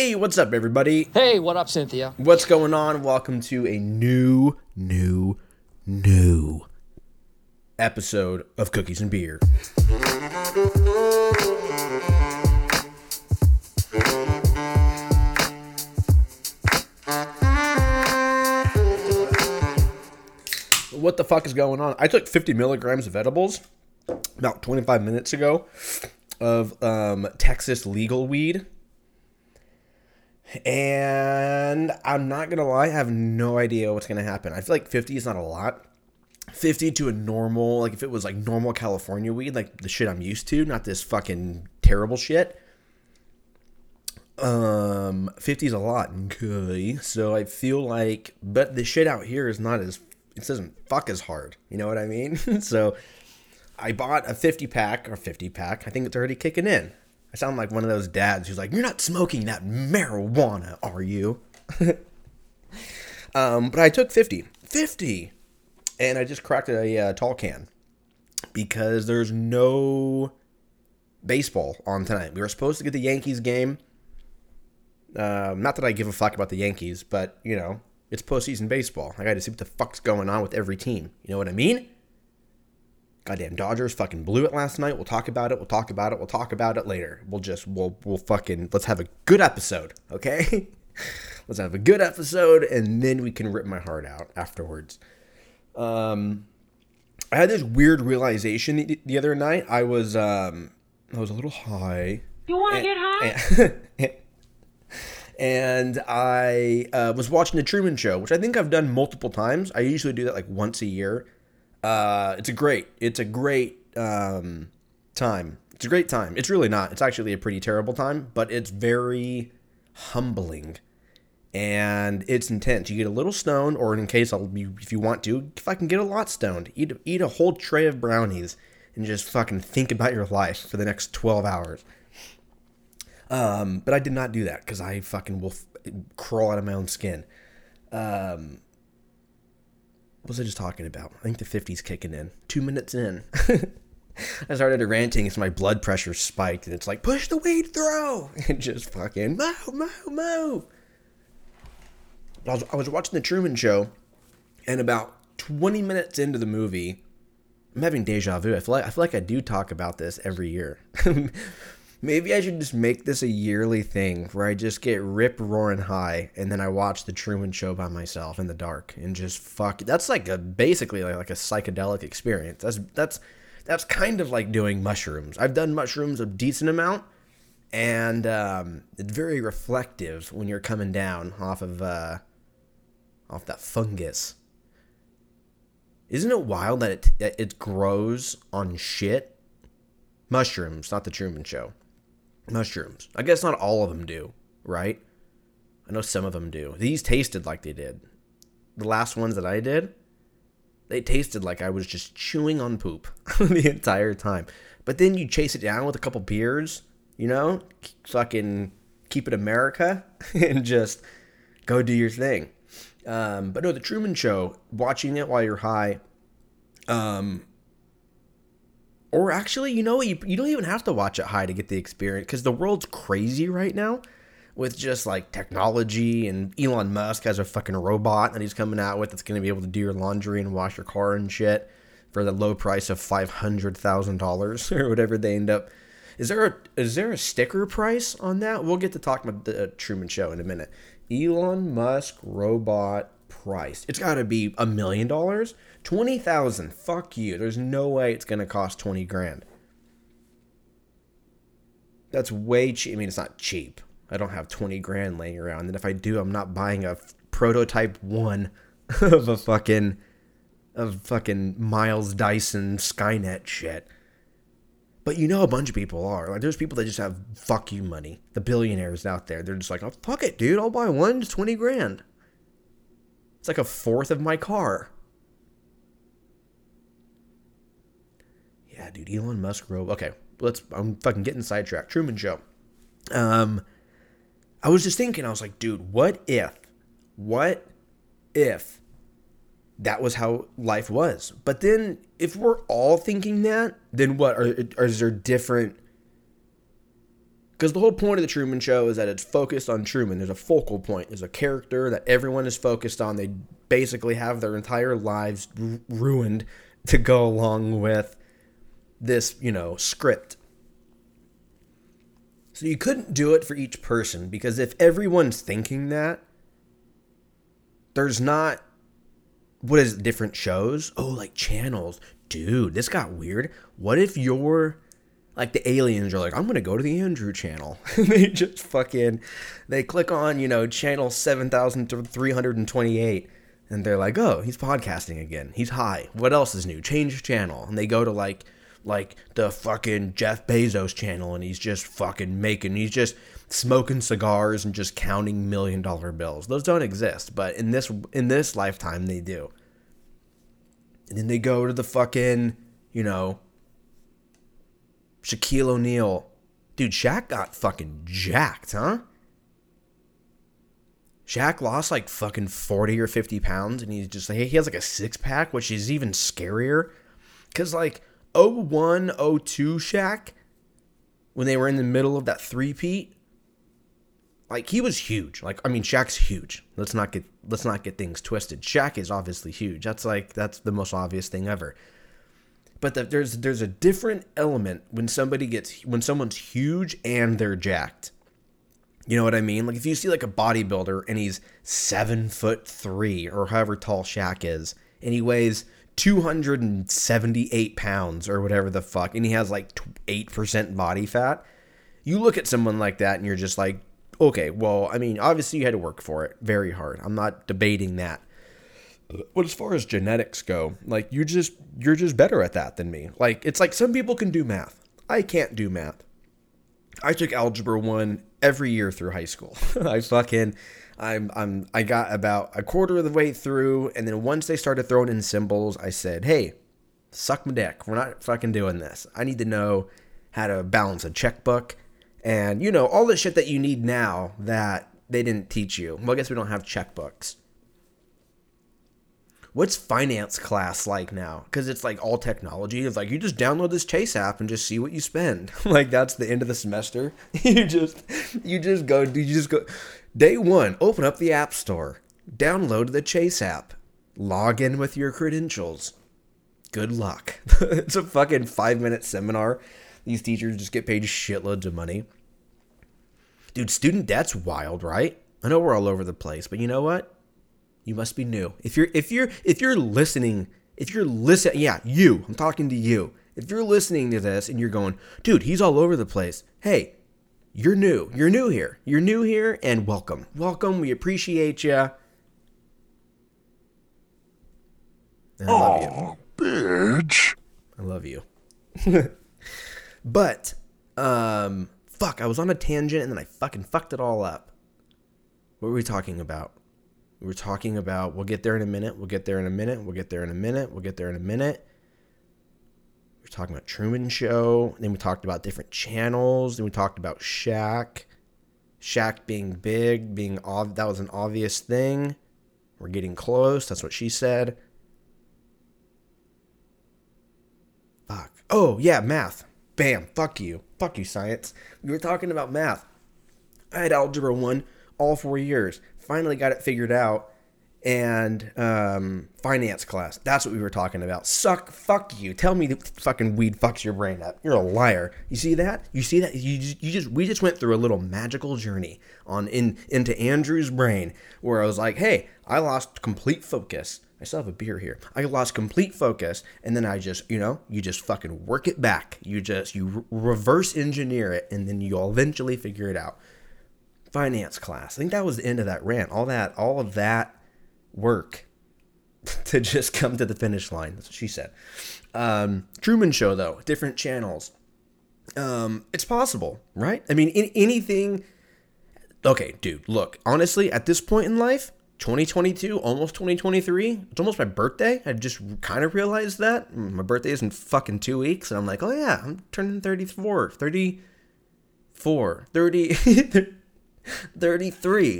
Hey, what's up, everybody? Hey, what up, Cynthia? What's going on? Welcome to a new episode of Cookies and Beer. What the fuck is going on? I took 50 milligrams of edibles about 25 minutes ago of Texas legal weed. And I'm not going to lie, I have no idea what's going to happen. I feel like 50 is not a lot. 50 to a normal, like if it was like normal California weed, like the shit I'm used to, not this fucking terrible shit. 50 is a lot. Okay. So I feel like, but the shit out here is not as, it doesn't fuck as hard. You know what I mean? So I bought a 50 pack. I think it's already kicking in. I sound like one of those dads who's like, you're not smoking that marijuana, are you? But I took 50. And I just cracked a tall can because there's no baseball on tonight. We were supposed to get the Yankees game. Not that I give a fuck about the Yankees, but, you know, it's postseason baseball. I got to see what the fuck's going on with every team. You know what I mean? Goddamn Dodgers fucking blew it last night. We'll talk about it later. Let's have a good episode, okay? Let's have a good episode, and then we can rip my heart out afterwards. I had this weird realization the other night. I was a little high. You want to get high? And I was watching the Truman Show, which I think I've done multiple times. I usually do that like once a year. It's a great time. It's a great time. It's really not. It's actually a pretty terrible time, but it's very humbling. And it's intense. You get a little stoned, or in case if you want to, fucking get a lot stoned. Eat a whole tray of brownies and just fucking think about your life for the next 12 hours. But I did not do that because I fucking will crawl out of my own skin. What was I just talking about? I think the 50's kicking in. 2 minutes in. I started ranting as my blood pressure spiked, and it's like, push the weed through! And just fucking mow! I was watching the Truman Show, and about 20 minutes into the movie, I'm having deja vu. I feel like I do talk about this every year. Maybe I should just make this a yearly thing where I just get rip-roaring high, and then I watch the Truman Show by myself in the dark and just fuck. That's like basically like a psychedelic experience. That's kind of like doing mushrooms. I've done mushrooms a decent amount. And it's very reflective when you're coming down off that fungus. Isn't it wild that it grows on shit? Mushrooms, not the Truman Show. Mushrooms. I guess not all of them do, right? I know some of them do. These tasted like they did. The last ones that I did, they tasted like I was just chewing on poop the entire time. But then you chase it down with a couple beers. You know, fucking keep it America and just go do your thing. But no, the Truman Show, watching it while you're high. Or actually, you know, you don't even have to watch it high to get the experience because the world's crazy right now with just like technology, and Elon Musk has a fucking robot that he's coming out with that's going to be able to do your laundry and wash your car and shit for the low price of $500,000 or whatever they end up. Is there a sticker price on that? We'll get to talk about the Truman Show in a minute. Elon Musk robot price. It's got to be $1 million, $20,000. Fuck you. There's no way it's gonna cost $20,000. That's way cheap. I mean, it's not cheap. I don't have $20,000 laying around, and if I do, I'm not buying a prototype one of a fucking Miles Dyson Skynet shit. But you know a bunch of people are. Like, there's people that just have fuck you money. The billionaires out there. They're just like, oh, fuck it, dude. I'll buy one. It's $20,000. It's like a fourth of my car. Yeah, dude. Elon Musk robe. Okay. I'm fucking getting sidetracked. Truman Show. I was just thinking. I was like, dude, what if that was how life was? But then if we're all thinking that, then what? Is there different Because the whole point of the Truman Show is that it's focused on Truman. There's a focal point. There's a character that everyone is focused on. They basically have their entire lives ruined to go along with this, you know, script. So you couldn't do it for each person, because if everyone's thinking that, there's not, what is it, different shows? Oh, like channels. Dude, this got weird. What if you're, like the aliens are like, I'm going to go to the Andrew channel. They just fucking, they click on, you know, channel 7,328. And they're like, oh, he's podcasting again. He's high. What else is new? Change channel. And they go to like the fucking Jeff Bezos channel, and he's just fucking making, he's just smoking cigars and just counting $1 million bills. Those don't exist, but in this lifetime they do. And then they go to the fucking, you know, Shaquille O'Neal. Dude, Shaq got fucking jacked, huh? Shaq lost like fucking 40 or 50 pounds, and he's just like, he has like a six pack, which is even scarier. Cause like, 01, 02 Shaq, when they were in the middle of that three-peat, like, he was huge. Like, I mean, Shaq's huge. Let's not get things twisted. Shaq is obviously huge. That's the most obvious thing ever. But there's a different element when someone's huge and they're jacked. You know what I mean? Like, if you see like a bodybuilder and he's 7'3" or however tall Shaq is, and he weighs 278 pounds or whatever the fuck, and he has like 8% body fat, you look at someone like that and you're just like, okay, well, I mean, obviously you had to work for it very hard. I'm not debating that. But as far as genetics go, like, you're just better at that than me. Like, it's like some people can do math. I can't do math. I took Algebra 1 every year through high school. I got about a quarter of the way through, and then once they started throwing in symbols, I said, hey, suck my dick. We're not fucking doing this. I need to know how to balance a checkbook and, you know, all the shit that you need now that they didn't teach you. Well, I guess we don't have checkbooks. What's finance class like now? Because it's like all technology. It's like you just download this Chase app and just see what you spend. Like, that's the end of the semester. You just go. Day one, open up the App Store, download the Chase app, log in with your credentials. Good luck. It's a fucking 5-minute seminar. These teachers just get paid shitloads of money. Dude, student debt's wild, right? I know we're all over the place, but you know what? You must be new. I'm talking to you. If you're listening to this and you're going, dude, he's all over the place. Hey, you're new. You're new here. You're new here, and welcome. Welcome. We appreciate you. And I love you. Bitch. I love you. But, I was on a tangent and then I fucking fucked it all up. What were we talking about? We were talking about, we'll get there in a minute. We were talking about Truman Show. Then we talked about different channels. Then we talked about Shaq. Shaq being big, that was an obvious thing. We're getting close. That's what she said. Fuck. Oh, yeah, math. Bam. Fuck you. Fuck you, science. We were talking about math. I had Algebra 1 all 4 years. Finally got it figured out, and finance class. That's what we were talking about. Fuck you. Tell me that fucking weed fucks your brain up. You're a liar. You see that? We just went through a little magical journey into Andrew's brain where I was like, hey, I lost complete focus. I still have a beer here. I lost complete focus, and then I just, you know, you just fucking work it back. You reverse engineer it, and then you'll eventually figure it out. Finance class. I think that was the end of that rant. All of that work to just come to the finish line. That's what she said. Truman Show, though, different channels. It's possible, right? I mean, anything. Okay, dude, look, honestly, at this point in life, 2022, almost 2023, it's almost my birthday. I just kind of realized that. My birthday is in fucking 2 weeks, and I'm like, oh yeah, I'm turning 33.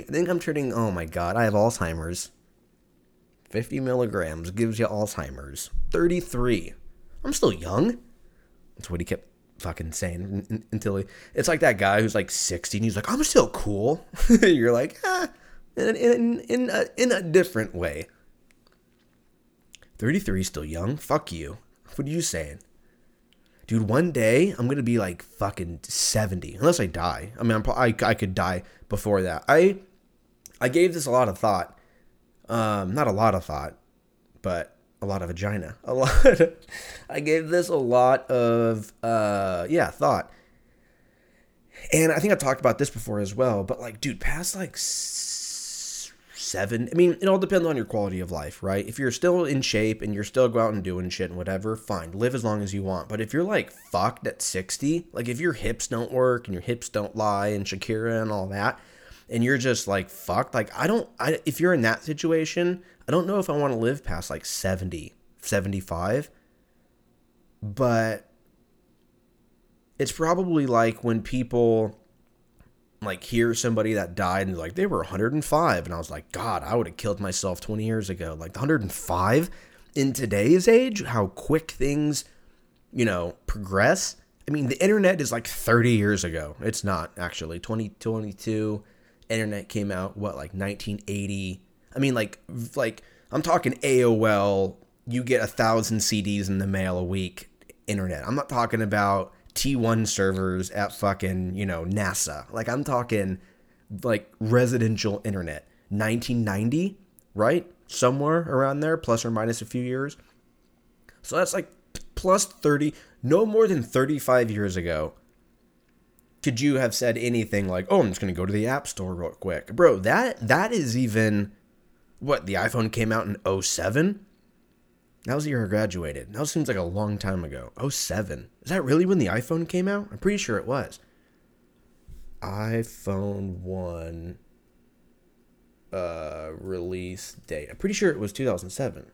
I think I'm turning, oh my god, I have Alzheimer's. 50 milligrams gives you Alzheimer's. 33. I'm still young. That's what he kept fucking sane until he... It's like that guy who's like 60 and he's like, I'm still cool. You're like, ah, in a different way. 33, still young. Fuck you. What are you saying? Dude, one day I'm going to be like fucking 70. Unless I die. I mean, I could die before that. I gave this a lot of thought. Not a lot of thought, but a lot of vagina. I gave this a lot of, thought. And I think I talked about this before as well. But like, dude, past like 7. I mean, it all depends on your quality of life, right? If you're still in shape and you're still go out and doing shit and whatever, fine. Live as long as you want. But if you're like fucked at 60, like if your hips don't work and your hips don't lie and Shakira and all that, and you're just like fucked, like if you're in that situation, I don't know if I want to live past like 70, 75. But it's probably like when people like hear somebody that died and like they were 105, and I was like, God, I would have killed myself 20 years ago. Like 105 in today's age, how quick things, progress. I mean, the internet is like 30 years ago. It's not actually 2022. Internet came out, what, like 1980? I mean, like I'm talking AOL. You get 1,000 CDs in the mail a week. Internet. I'm not talking about T1 servers at fucking, NASA. Like I'm talking like residential internet. 1990, right? Somewhere around there, plus or minus a few years. So that's like plus 30, no more than 35 years ago. Could you have said anything like, oh, I'm just going to go to the app store real quick? Bro, that is even, what, the iPhone came out in 2007? That was the year I graduated. That seems like a long time ago. 2007. Is that really when the iPhone came out? I'm pretty sure it was. iPhone 1 release date. I'm pretty sure it was 2007.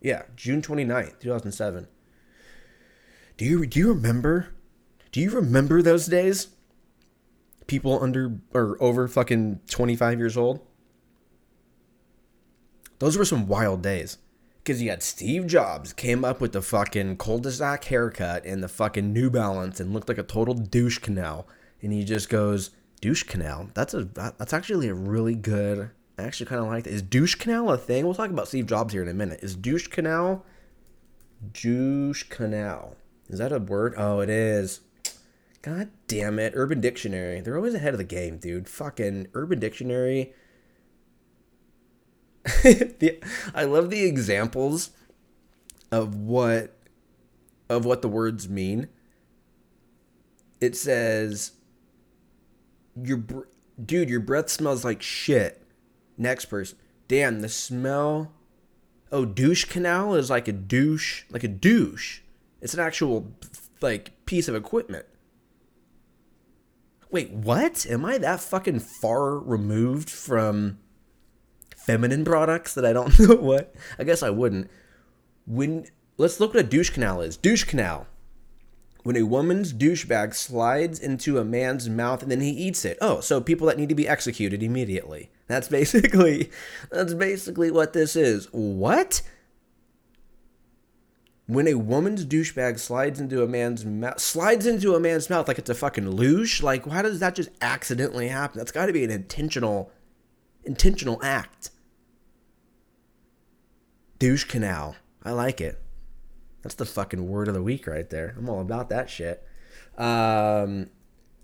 Yeah, June 29th, 2007. Do you remember those days? People under or over fucking 25 years old. Those were some wild days. Because you had Steve Jobs came up with the fucking cul-de-sac haircut and the fucking New Balance and looked like a total douche canal. And he just goes, douche canal? That's actually a really good... I actually kind of like that. Is douche canal a thing? We'll talk about Steve Jobs here in a minute. Is douche canal... douche canal. Is that a word? Oh, it is. God damn it. Urban Dictionary. They're always ahead of the game, dude. Fucking Urban Dictionary... I love the examples of what the words mean. It says, your breath smells like shit. Next person, damn, the smell. Oh, douche canal is like a douche, like a douche. It's an actual like piece of equipment. Wait, what? Am I that fucking far removed from feminine products that I don't know what? I guess I wouldn't. Let's look what a douche canal is. Douche canal. When a woman's douchebag slides into a man's mouth and then he eats it. Oh, so people that need to be executed immediately. That's basically what this is. What? When a woman's douchebag slides into a man's mouth like it's a fucking luge? Like, why does that just accidentally happen? That's got to be an intentional act. Douche canal. I like it. That's the fucking word of the week right there. I'm all about that shit. What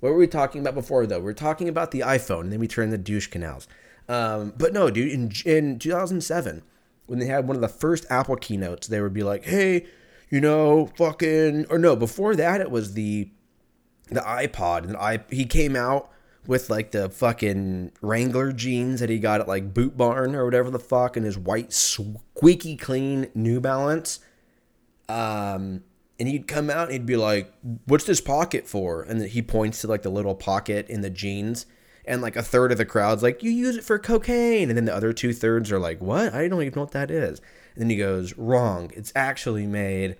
were we talking about before, though? We were talking about the iPhone, and then we turned to douche canals. But no, dude, in 2007, when they had one of the first Apple keynotes, they would be like, hey, fucking... Or no, before that, it was the iPod. He came out with like the fucking Wrangler jeans that he got at like Boot Barn or whatever the fuck, and his white squeaky clean New Balance. And he'd come out and he'd be like, what's this pocket for? And he points to like the little pocket in the jeans, and like a third of the crowd's like, you use it for cocaine. And then the other 2/3 are like, what? I don't even know what that is. And then he goes, wrong. It's actually made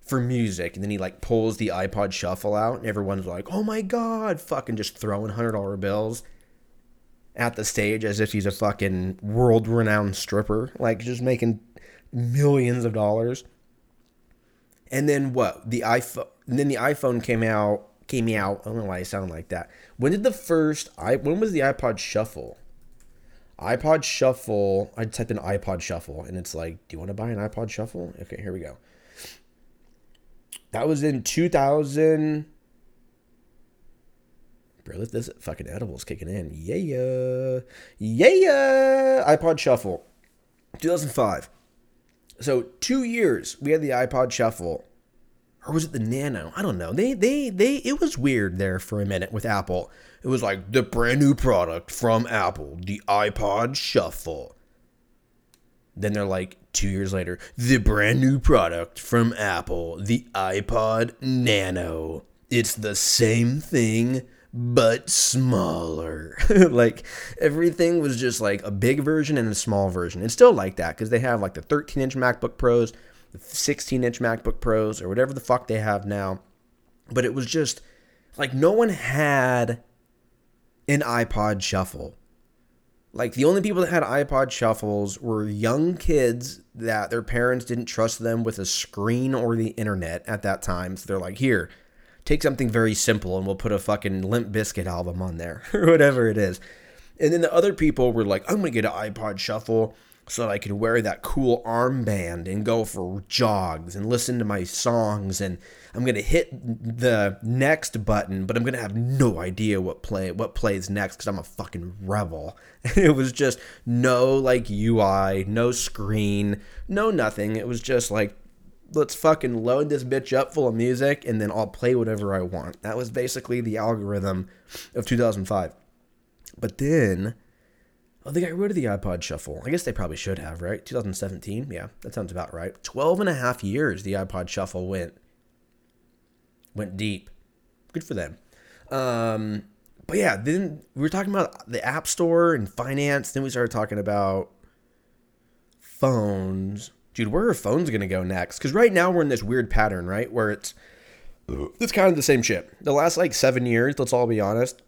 for music. And then he like pulls the iPod Shuffle out, and everyone's like, oh my God, fucking just throwing $100 bills at the stage as if he's a fucking world-renowned stripper, like just making millions of dollars. And then what? The iPhone, And then the iPhone came out. I don't know why I sound like that. When was the iPod Shuffle? iPod Shuffle. I typed in iPod Shuffle, and it's like, do you want to buy an iPod Shuffle? Okay, here we go. That was in 2000. Bro, this fucking edibles kicking in. Yeah. iPod Shuffle. 2005. So 2 years we had the iPod Shuffle. Or was it the Nano? I don't know. It was weird there for a minute with Apple. It was like the brand new product from Apple, the iPod Shuffle. Then they're like 2 years later, the brand new product from Apple, the iPod Nano. It's the same thing, but smaller. Like everything was just like a big version and a small version. It's still like that because they have like the 13-inch MacBook Pros, the 16-inch MacBook Pros, or whatever the fuck they have now. But it was just like no one had an iPod Shuffle. Like the only people that had iPod Shuffles were young kids that their parents didn't trust them with a screen or the internet at that time. So they're like, here, take something very simple and we'll put a fucking Limp Bizkit album on there or whatever it is. And then the other people were like, I'm going to get an iPod Shuffle so that I could wear that cool armband and go for jogs and listen to my songs. And I'm going to hit the next button, but I'm going to have no idea what plays next because I'm a fucking rebel. It was just no like UI, no screen, no nothing. It was just like, let's fucking load this bitch up full of music and then I'll play whatever I want. That was basically the algorithm of 2005. But then, they got rid of the iPod Shuffle. I guess they probably should have, right? 2017? Yeah, that sounds about right. 12 and a half years the iPod Shuffle went deep. Good for them. But yeah, then we were talking about the App Store and finance. Then we started talking about phones. Dude, where are phones going to go next? Because right now we're in this weird pattern, right? Where it's kind of the same shit. The last like 7 years, let's all be honest.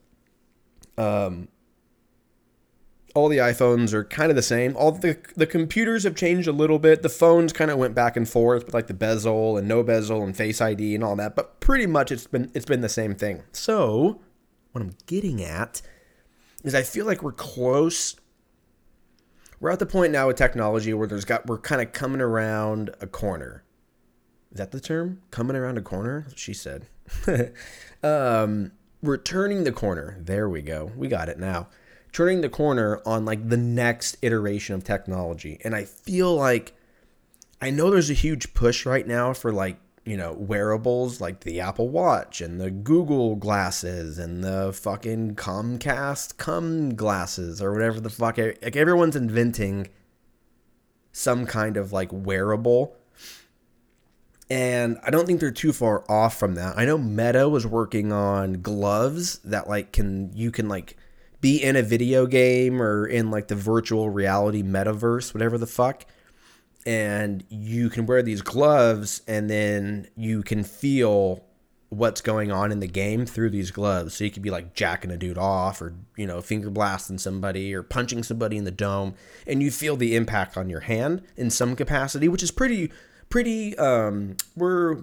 All the iPhones are kind of the same. All the computers have changed a little bit. The phones kind of went back and forth with like the bezel and no bezel and Face ID and all that. But pretty much it's been the same thing. So what I'm getting at is I feel like we're close. We're at the point now with technology where we're kind of coming around a corner. Is that the term? Coming around a corner? That's what she said. We're turning the corner. There we go. We got it now. Turning the corner on like the next iteration of technology. And I feel like I know there's a huge push right now for like, you know, wearables like the Apple Watch and the Google glasses and the fucking Comcast glasses or whatever the fuck. Like everyone's inventing some kind of like wearable. And I don't think they're too far off from that. I know Meta was working on gloves that like you can like be in a video game or in like the virtual reality metaverse, whatever the fuck. And you can wear these gloves and then you can feel what's going on in the game through these gloves. So you could be like jacking a dude off or, you know, finger blasting somebody or punching somebody in the dome. And you feel the impact on your hand in some capacity, which is pretty, I'm a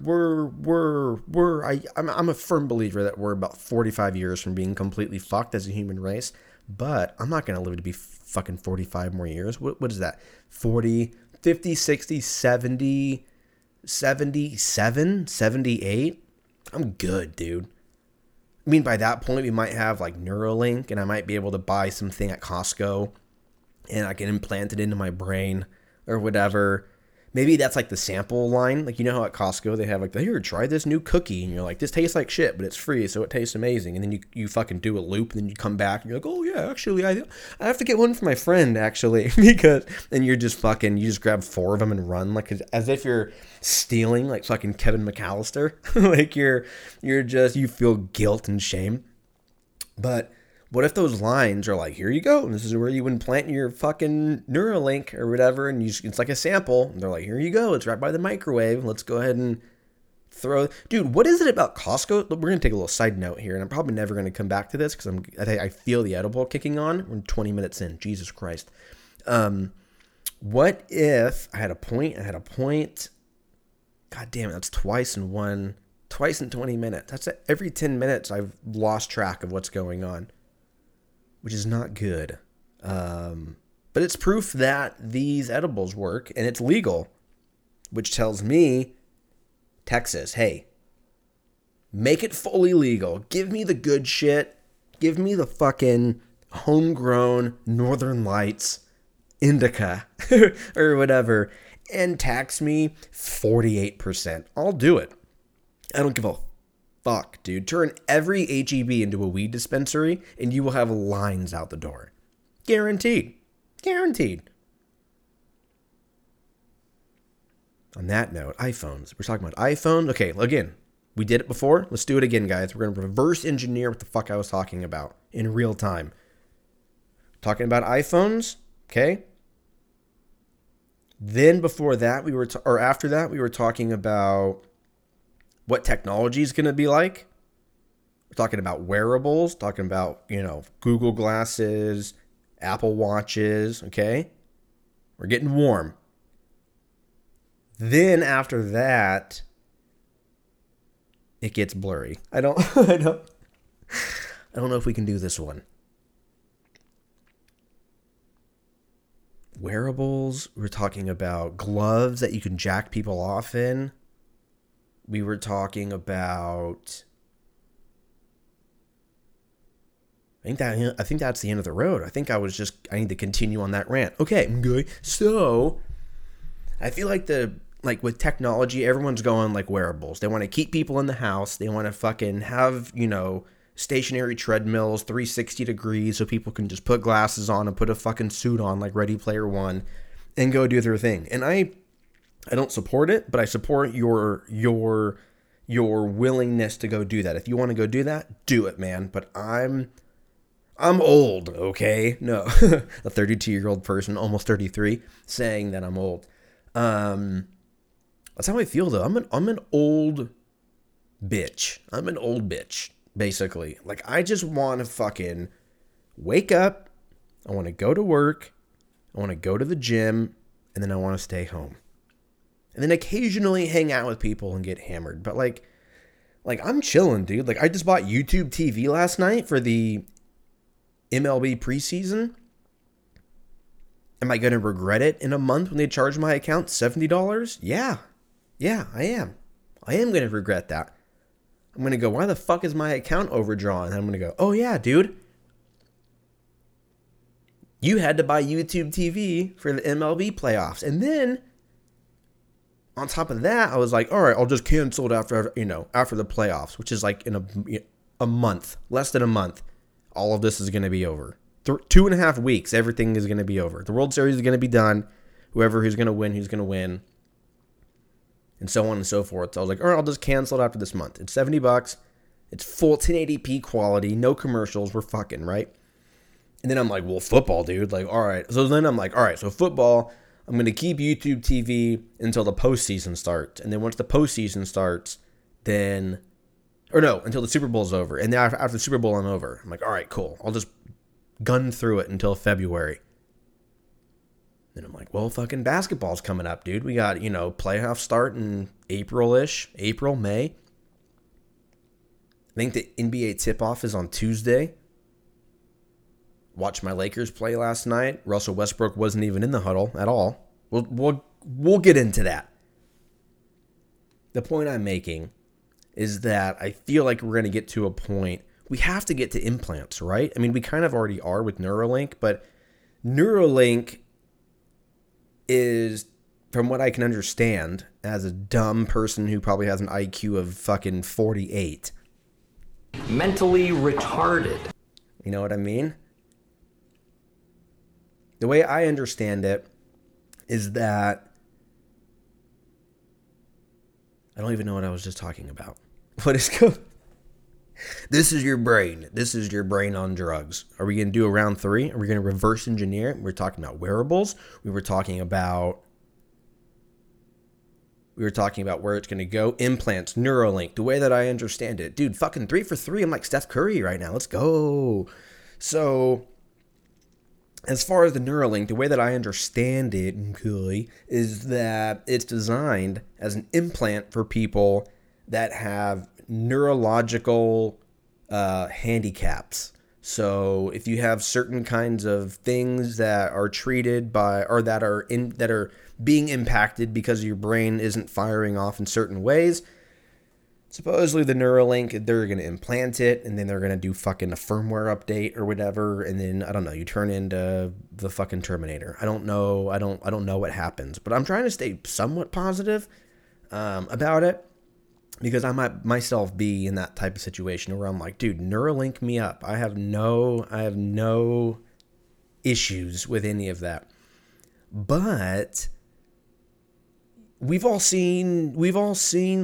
firm believer that we're about 45 years from being completely fucked as a human race. But I'm not going to live to be fucking 45 more years. What is that? 40... 50, 60, 70, 77, 78. I'm good, dude. I mean, by that point, we might have like Neuralink and I might be able to buy something at Costco and I can implant it into my brain or whatever. Maybe that's like the sample line. Like, you know how at Costco they have like, here, try this new cookie. And you're like, this tastes like shit, but it's free, so it tastes amazing. And then you fucking do a loop and then you come back and you're like, oh yeah, actually, I have to get one for my friend, actually. Because, and you're just fucking, you just grab four of them and run like as if you're stealing like fucking Kevin McAllister. Like you're just, you feel guilt and shame. But what if those lines are like, here you go, and this is where you implant your fucking Neuralink or whatever, and it's like a sample, and they're like, here you go, it's right by the microwave, let's go ahead and throw... Dude, what is it about Costco? We're going to take a little side note here, and I'm probably never going to come back to this, because I feel the edible kicking on. We're 20 minutes in, Jesus Christ. What if... I had a point, God damn it, that's twice in one... twice in 20 minutes. That's every 10 minutes I've lost track of what's going on, which is not good. But it's proof that these edibles work and it's legal, which tells me, Texas, hey, make it fully legal. Give me the good shit. Give me the fucking homegrown Northern Lights indica or whatever, and tax me 48%. I'll do it. I don't give a fuck, dude. Turn every HEB into a weed dispensary and you will have lines out the door. Guaranteed. Guaranteed. On that note, iPhones. We're talking about iPhones. Okay, again, we did it before. Let's do it again, guys. We're going to reverse engineer what the fuck I was talking about in real time. Talking about iPhones, okay? Then before that, after that, we were talking about what technology is going to be like. We're talking about wearables, talking about, Google glasses, Apple watches, okay? We're getting warm. Then after that, it gets blurry. I don't know if we can do this one. Wearables, we're talking about gloves that you can jack people off in. We were talking about I think that's the end of the road. I need to continue on that rant. Okay. So I feel like with technology, everyone's going like wearables. They want to keep people in the house. They want to fucking have, stationary treadmills, 360 degrees, so people can just put glasses on and put a fucking suit on like Ready Player One and go do their thing. And I don't support it, but I support your willingness to go do that. If you want to go do that, do it, man. But I'm old, okay? No, a 32-year-old person, almost 33, saying that I'm old. That's how I feel, though. I'm an old bitch. I'm an old bitch, basically. Like, I just want to fucking wake up. I want to go to work. I want to go to the gym. And then I want to stay home. And then occasionally hang out with people and get hammered. But, like I'm chilling, dude. Like, I just bought YouTube TV last night for the MLB preseason. Am I going to regret it in a month when they charge my account $70? Yeah. Yeah, I am. I am going to regret that. I'm going to go, why the fuck is my account overdrawn? And I'm going to go, oh yeah, dude. You had to buy YouTube TV for the MLB playoffs. And then on top of that, I was like, all right, I'll just cancel it after the playoffs, which is like in a month, less than a month. All of this is going to be over. 2.5 weeks, everything is going to be over. The World Series is going to be done. Who's going to win. And so on and so forth. So I was like, all right, I'll just cancel it after this month. It's $70. It's full 1080p quality. No commercials. We're fucking, right? And then I'm like, well, football, dude. Like, all right. So then I'm like, all right, so football, I'm going to keep YouTube TV until the postseason starts. And then once the postseason starts, until the Super Bowl's over. And then after the Super Bowl, I'm over. I'm like, all right, cool. I'll just gun through it until February. Then I'm like, well, fucking basketball's coming up, dude. We got, playoffs start in April, May. I think the NBA tip-off is on Tuesday. Watched my Lakers play last night. Russell Westbrook wasn't even in the huddle at all. We'll get into that. The point I'm making is that I feel like we're going to get to a point. We have to get to implants, right? I mean, we kind of already are with Neuralink, but Neuralink is, from what I can understand, as a dumb person who probably has an IQ of fucking 48. Mentally retarded. You know what I mean? The way I understand it is that I don't even know what I was just talking about. What is going on? This is your brain. This is your brain on drugs. Are we going to do a round three? Are we going to reverse engineer it? We're talking about wearables. We were talking about where it's going to go. Implants, Neuralink, the way that I understand it. Dude, fucking 3 for 3. I'm like Steph Curry right now. Let's go. So as far as the Neuralink, the way that I understand it, is that it's designed as an implant for people that have neurological handicaps. So if you have certain kinds of things that are treated by, or that are being impacted because your brain isn't firing off in certain ways, supposedly the Neuralink, they're going to implant it, and then they're going to do fucking a firmware update or whatever, and then, I don't know, you turn into the fucking Terminator. I don't know. I don't know what happens, but I'm trying to stay somewhat positive about it. Because I might myself be in that type of situation where I'm like, dude, Neuralink me up. I have no issues with any of that. But we've all seen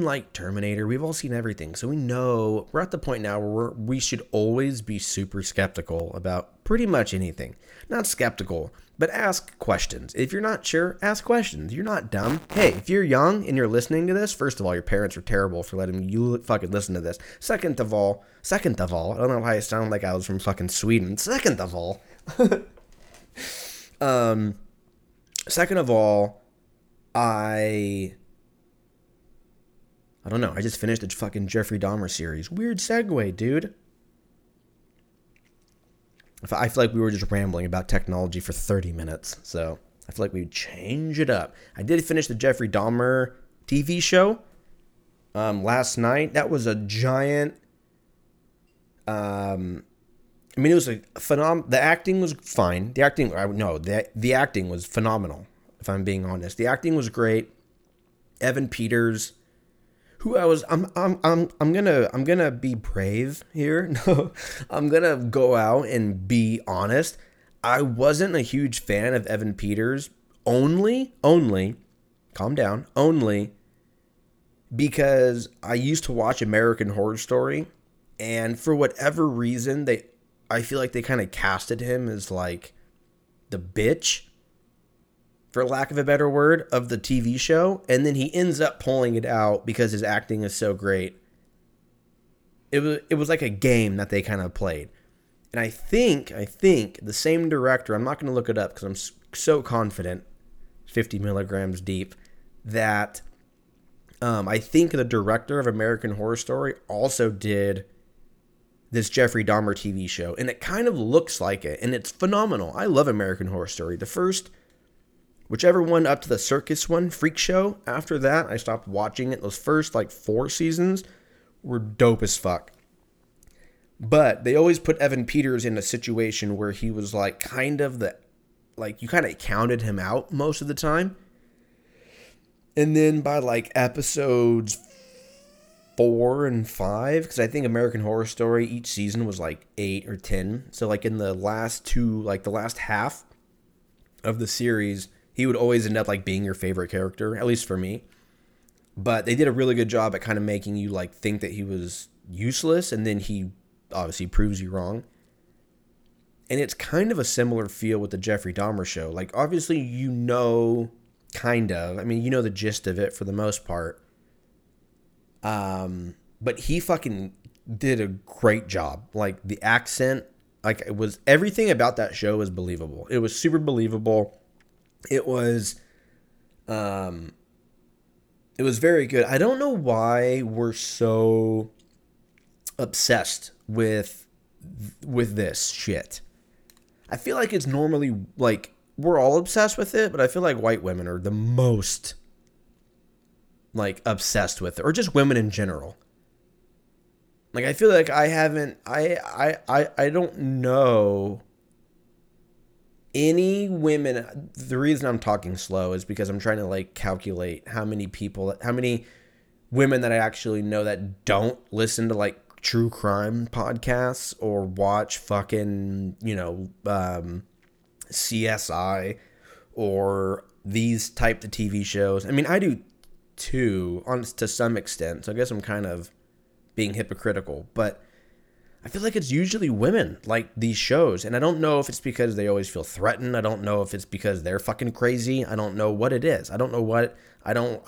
like Terminator. We've all seen everything. So we know we're at the point now where we should always be super skeptical about pretty much anything. Not skeptical, but ask questions. If you're not sure, ask questions. You're not dumb. Hey, if you're young and you're listening to this, first of all, your parents are terrible for letting you fucking listen to this. Second of all, I don't know why I sound like I was from fucking Sweden. Second of all, I don't know. I just finished the fucking Jeffrey Dahmer series. Weird segue, dude. I feel like we were just rambling about technology for 30 minutes, so I feel like we would change it up. I did finish the Jeffrey Dahmer TV show last night. That was a giant... it was a phenomenal... The acting was fine. The acting was phenomenal, if I'm being honest. The acting was great. Evan Peters... I'm gonna be brave here. No, I'm gonna go out and be honest. I wasn't a huge fan of Evan Peters only because I used to watch American Horror Story, and for whatever reason I feel like they kind of casted him as like the bitch, for lack of a better word, of the TV show. And then he ends up pulling it out because his acting is so great. It was like a game that they kind of played. And I think the same director, I'm not going to look it up because I'm so confident, 50 milligrams deep, that I think the director of American Horror Story also did this Jeffrey Dahmer TV show. And it kind of looks like it. And it's phenomenal. I love American Horror Story. The first... Whichever one up to the circus one, Freak Show, after that, I stopped watching it. Those first, 4 seasons were dope as fuck. But they always put Evan Peters in a situation where he was, you kind of counted him out most of the time. And then by, episodes 4 and 5, because I think American Horror Story, each season was, 8 or 10. So, in the last two, the last half of the series... He would always end up being your favorite character, at least for me. But they did a really good job at kind of making you think that he was useless, and then he obviously proves you wrong. And it's kind of a similar feel with the Jeffrey Dahmer show. Obviously, you know the gist of it for the most part. But he fucking did a great job. The accent, it was everything about that show was believable. It was super believable. It was very good. I don't know why we're so obsessed with this shit. I feel like it's normally we're all obsessed with it, but I feel like white women are the most obsessed with it, or just women in general. I feel like I haven't. I don't know. Any women, the reason I'm talking slow is because I'm trying to calculate how many women that I actually know that don't listen to true crime podcasts or watch fucking, CSI or these type of TV shows. I do too, to some extent. So I guess I'm kind of being hypocritical, but I feel like it's usually women, these shows. And I don't know if it's because they always feel threatened. I don't know if it's because they're fucking crazy. I don't know what it is. I don't know what... I don't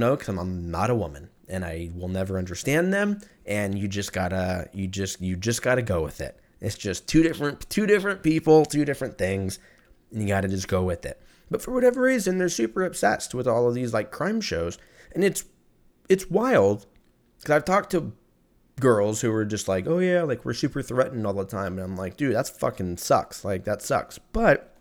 know, because I'm not a woman. And I will never understand them. And you just gotta go with it. It's just two different people, two different things. And you gotta just go with it. But for whatever reason, they're super obsessed with all of these, crime shows. And it's wild Because I've talked to girls who were just like, oh, yeah, like, we're super threatened all the time. And I'm like, dude, that's fucking sucks. Like, that sucks. But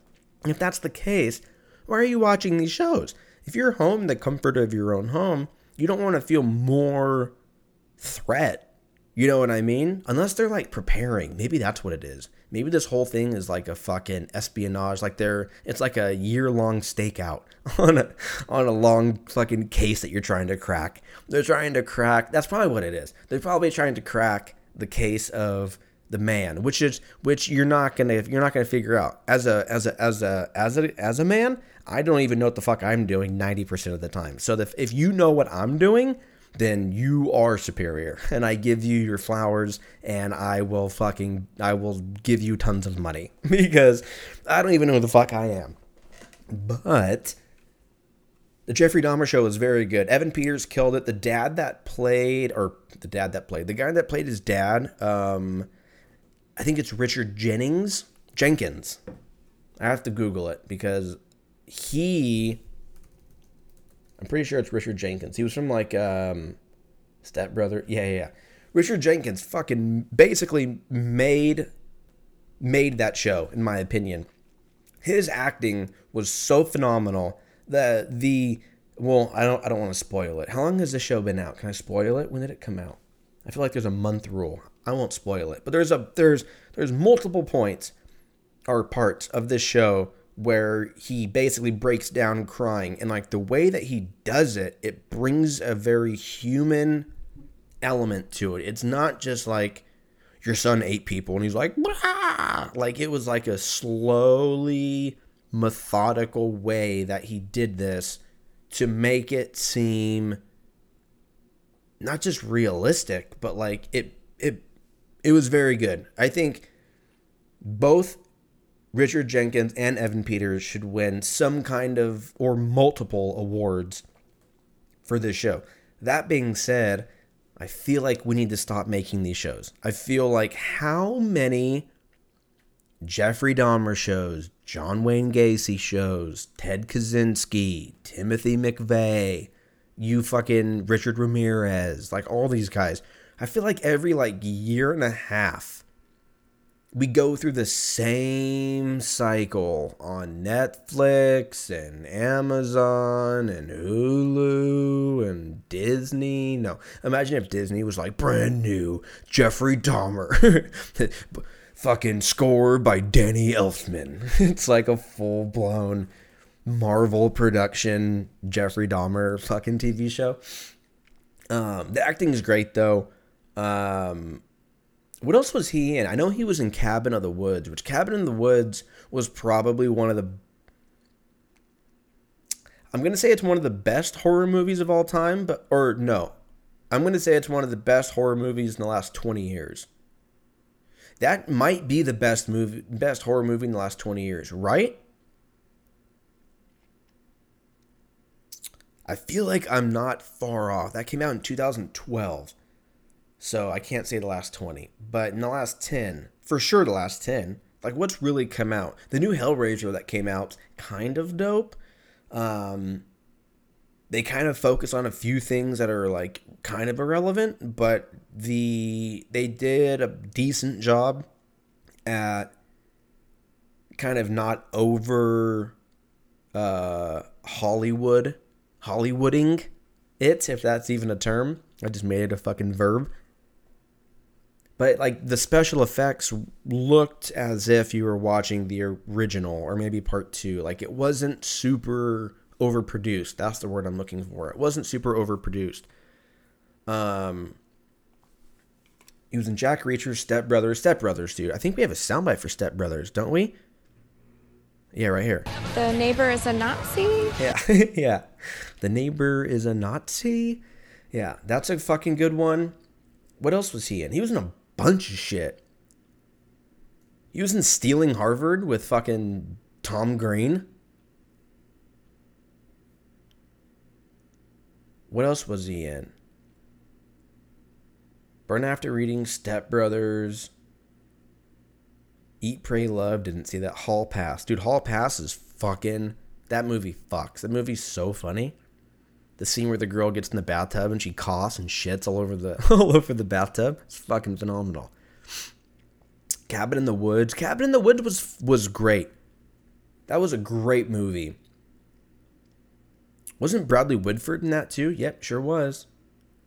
if that's the case, why are you watching these shows? If you're home, the comfort of your own home, you don't want to feel more threat. You know what I mean? Unless they're, like, preparing. Maybe that's what it is. Maybe this whole thing is like a fucking espionage. Like, it's like a year-long stakeout on a long fucking case that you're trying to crack. They're trying to crack. That's probably what it is. They're probably trying to crack the case of the man, which you're not gonna figure out as a man. I don't even know what the fuck I'm doing 90% of the time. So if you know what I'm doing, then you are superior, and I give you your flowers, and I will give you tons of money, because I don't even know who the fuck I am. But the Jeffrey Dahmer show is very good. Evan Peters killed it. The guy that played his dad, I think it's Richard Jenkins. I have to Google it, because I'm pretty sure it's Richard Jenkins. He was from, like, Step Brothers. Yeah. Richard Jenkins fucking basically made that show, in my opinion. His acting was so phenomenal that I don't want to spoil it. How long has this show been out? Can I spoil it? When did it come out? I feel like there's a month rule. I won't spoil it. But there's multiple points or parts of this show where he basically breaks down crying. And, like, the way that he does it, it brings a very human element to it. It's not just, like, your son ate people and he's like, bah! Like, it was, like, a slowly methodical way that he did this to make it seem not just realistic, but, like, it was very good. I think both Richard Jenkins and Evan Peters should win some kind of, or multiple awards for this show. That being said, I feel like we need to stop making these shows. I feel like how many Jeffrey Dahmer shows, John Wayne Gacy shows, Ted Kaczynski, Timothy McVeigh, you fucking Richard Ramirez, like all these guys. I feel like every like year and a half, we go through the same cycle on Netflix and Amazon and Hulu and Disney. No, imagine if Disney was like, brand new Jeffrey Dahmer, fucking scored by Danny Elfman. It's like a full-blown Marvel production Jeffrey Dahmer fucking TV show. The acting is great, though. What else was he in? I know he was in Cabin of the Woods, which Cabin in the Woods was probably one of the... I'm going to say it's one of the best horror movies of all time, but... Or, no. I'm going to say it's one of the best horror movies in the last 20 years. That might be the best horror movie in the last 20 years, right? I feel like I'm not far off. That came out in 2012. So I can't say the last 20, but in the last 10, for sure the last 10, like what's really come out? The new Hellraiser that came out, kind of dope. They kind of focus on a few things that are like kind of irrelevant, but they did a decent job at kind of not over Hollywooding it, if that's even a term. I just made it a fucking verb. But, like, the special effects looked as if you were watching the original or maybe part two. Like, it wasn't super overproduced. That's the word I'm looking for. It wasn't super overproduced. It was in Jack Reacher's Step Brothers. Step Brothers, dude. I think we have a soundbite for Step Brothers, don't we? Yeah, right here. The neighbor is a Nazi? Yeah, yeah. The neighbor is a Nazi? Yeah, that's a fucking good one. What else was he in? He was in a bunch of shit. He was in Stealing Harvard with fucking Tom Green. What else was he in? Burn After Reading, Step Brothers, Eat, Pray, Love. Didn't see that. Hall Pass. Dude, Hall Pass is fucking... That movie fucks. That movie's so funny. The scene where the girl gets in the bathtub and she coughs and shits all over the bathtub. It's fucking phenomenal. Cabin in the Woods. Cabin in the Woods was great. That was a great movie. Wasn't Bradley Whitford in that too? Yep, sure was.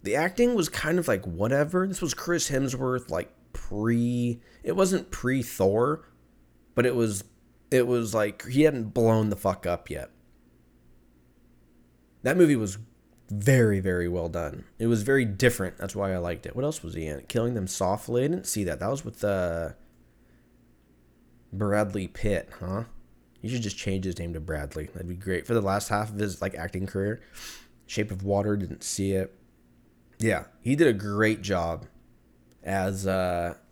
The acting was kind of like whatever. This was Chris Hemsworth, like it wasn't pre-Thor, but it was like he hadn't blown the fuck up yet. That movie was very, very well done. It was very different. That's why I liked it. What else was he in? Killing Them Softly. I didn't see that. That was with Bradley Pitt, huh? You should just change his name to Bradley. That'd be great for the last half of his like acting career. Shape of Water, didn't see it. Yeah, he did a great job as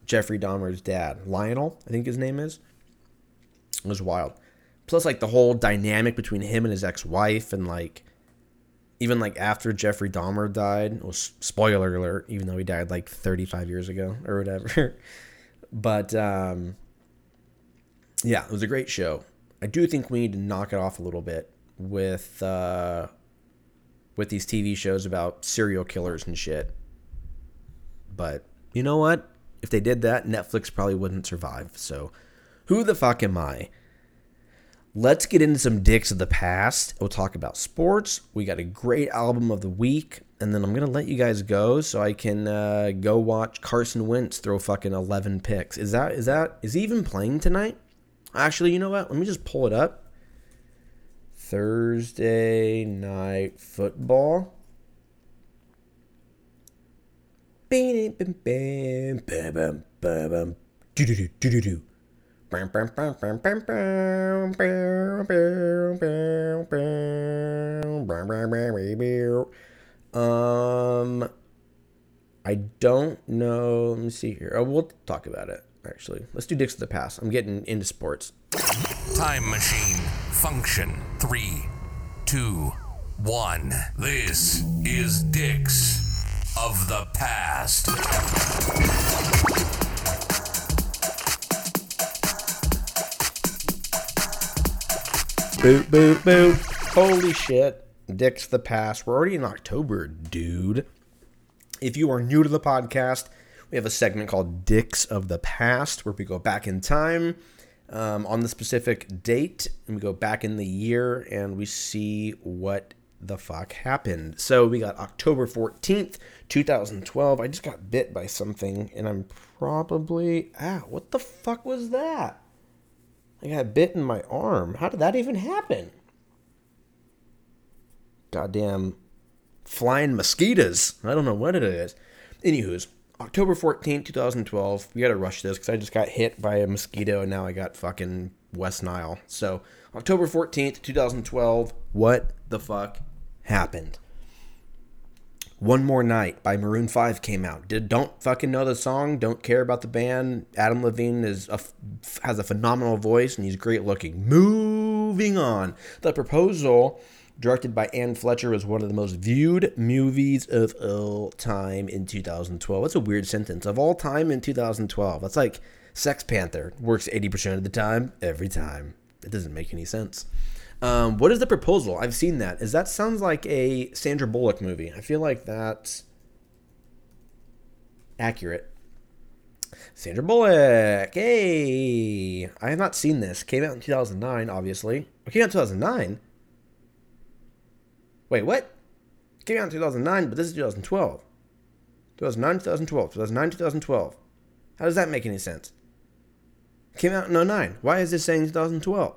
Jeffrey Dahmer's dad. Lionel, I think his name is. It was wild. Plus, like, the whole dynamic between him and his ex-wife and, like, even, like, after Jeffrey Dahmer died. Well, spoiler alert, even though he died, like, 35 years ago or whatever. But, yeah, it was a great show. I do think we need to knock it off a little bit with these TV shows about serial killers and shit. But you know what? If they did that, Netflix probably wouldn't survive. So who the fuck am I? Let's get into some dicks of the past. We'll talk about sports. We got a great album of the week. And then I'm going to let you guys go so I can go watch Carson Wentz throw fucking 11 picks. Is he even playing tonight? Actually, you know what? Let me just pull it up. Thursday night football. I don't know. Let me see here. Oh, we'll talk about it. Actually, let's do dicks of the past. I'm getting into sports. Time machine function 3, 2, 1. This is dicks of the past. Boop boop boop. Holy shit! Dicks of the past. We're already in October, dude. If you are new to the podcast, we have a segment called Dicks of the Past where we go back in time on the specific date, and we go back in the year and we see what the fuck happened. So we got October 14th, 2012. I just got bit by something and I'm probably... what the fuck was that? I got bit in my arm. How did that even happen? Goddamn flying mosquitoes. I don't know what it is. Anywho's. October 14th, 2012. We got to rush this because I just got hit by a mosquito and now I got fucking West Nile. So, October 14th, 2012. What the fuck happened? One More Night by Maroon 5 came out. Don't fucking know the song. Don't care about the band. Adam Levine has a phenomenal voice and he's great looking. Moving on. The Proposal, directed by Ann Fletcher, was one of the most viewed movies of all time in 2012. That's a weird sentence. Of all time in 2012. That's like Sex Panther. Works 80% of the time, every time. It doesn't make any sense. What is The Proposal? I've seen that. That sounds like a Sandra Bullock movie. I feel like that's accurate. Sandra Bullock. Hey. I have not seen this. Came out in 2009, obviously. It came out in 2009? Wait, what? It came out in 2009, but this is 2012. 2009, 2012. 2009, 2012. How does that make any sense? It came out in 2009. Why is this saying 2012?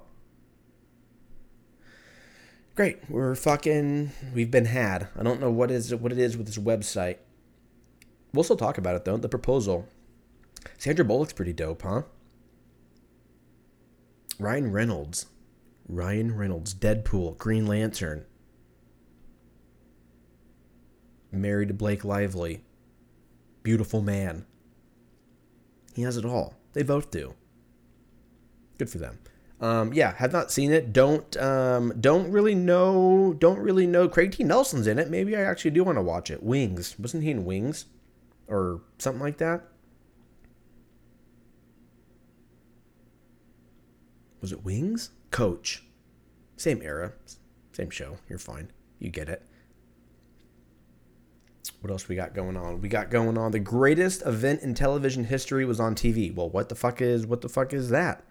Great. We've been had. I don't know what it is with this website. We'll still talk about it, though. The Proposal. Sandra Bullock's pretty dope, huh? Ryan Reynolds. Deadpool. Green Lantern. Married to Blake Lively. Beautiful man. He has it all. They both do. Good for them. Have not seen it. Don't really know. Craig T. Nelson's in it. Maybe I actually do want to watch it. Wings. Wasn't he in Wings? Or something like that? Was it Wings? Coach. Same era. Same show. You're fine. You get it. What else we got going on? We got going on the greatest event in television history was on TV. Well, what the fuck is that?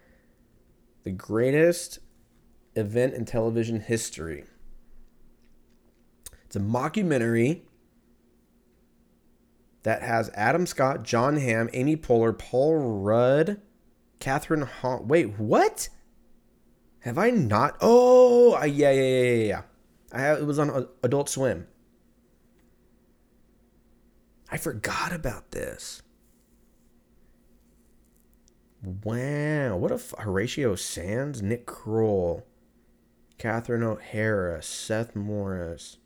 The greatest event in television history. It's a mockumentary that has Adam Scott, John Hamm, Amy Poehler, Paul Rudd, Catherine Hahn. Wait, what? Have I not? Oh, yeah. It was on Adult Swim. I forgot about this. Wow. What if Horatio Sands, Nick Kroll, Catherine O'Hara, Seth Morris.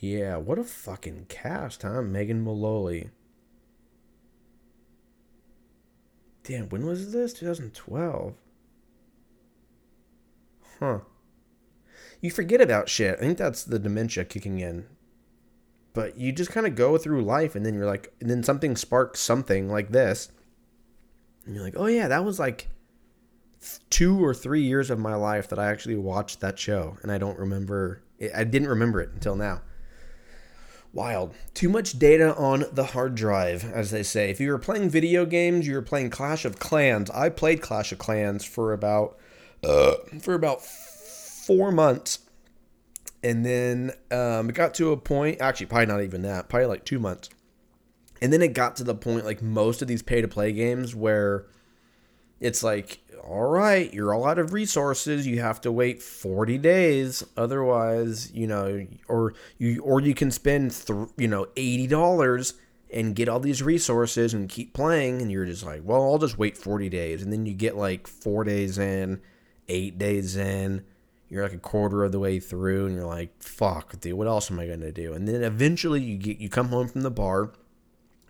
Yeah, what a fucking cast, huh? Megan Mullally. Damn, when was this? 2012. Huh. You forget about shit. I think that's the dementia kicking in. But you just kind of go through life, and then you're like, and then something sparks something like this. And you're like, oh yeah, that was like 2 or 3 years of my life that I actually watched that show. And I don't remember, I didn't remember it until now. Wild. Too much data on the hard drive, as they say. If you were playing video games, you were playing Clash of Clans. I played Clash of Clans for about 4 months. And then it got to a point, actually, probably not even that, probably like 2 months. And then it got to the point, like most of these pay-to-play games, where it's like, all right, you're all out of resources. You have to wait 40 days. Otherwise, you know, or you can spend, $80 and get all these resources and keep playing. And you're just like, well, I'll just wait 40 days. And then you get like 4 days in, 8 days in. You're like a quarter of the way through, and you're like, fuck, dude, what else am I going to do? And then eventually you come home from the bar,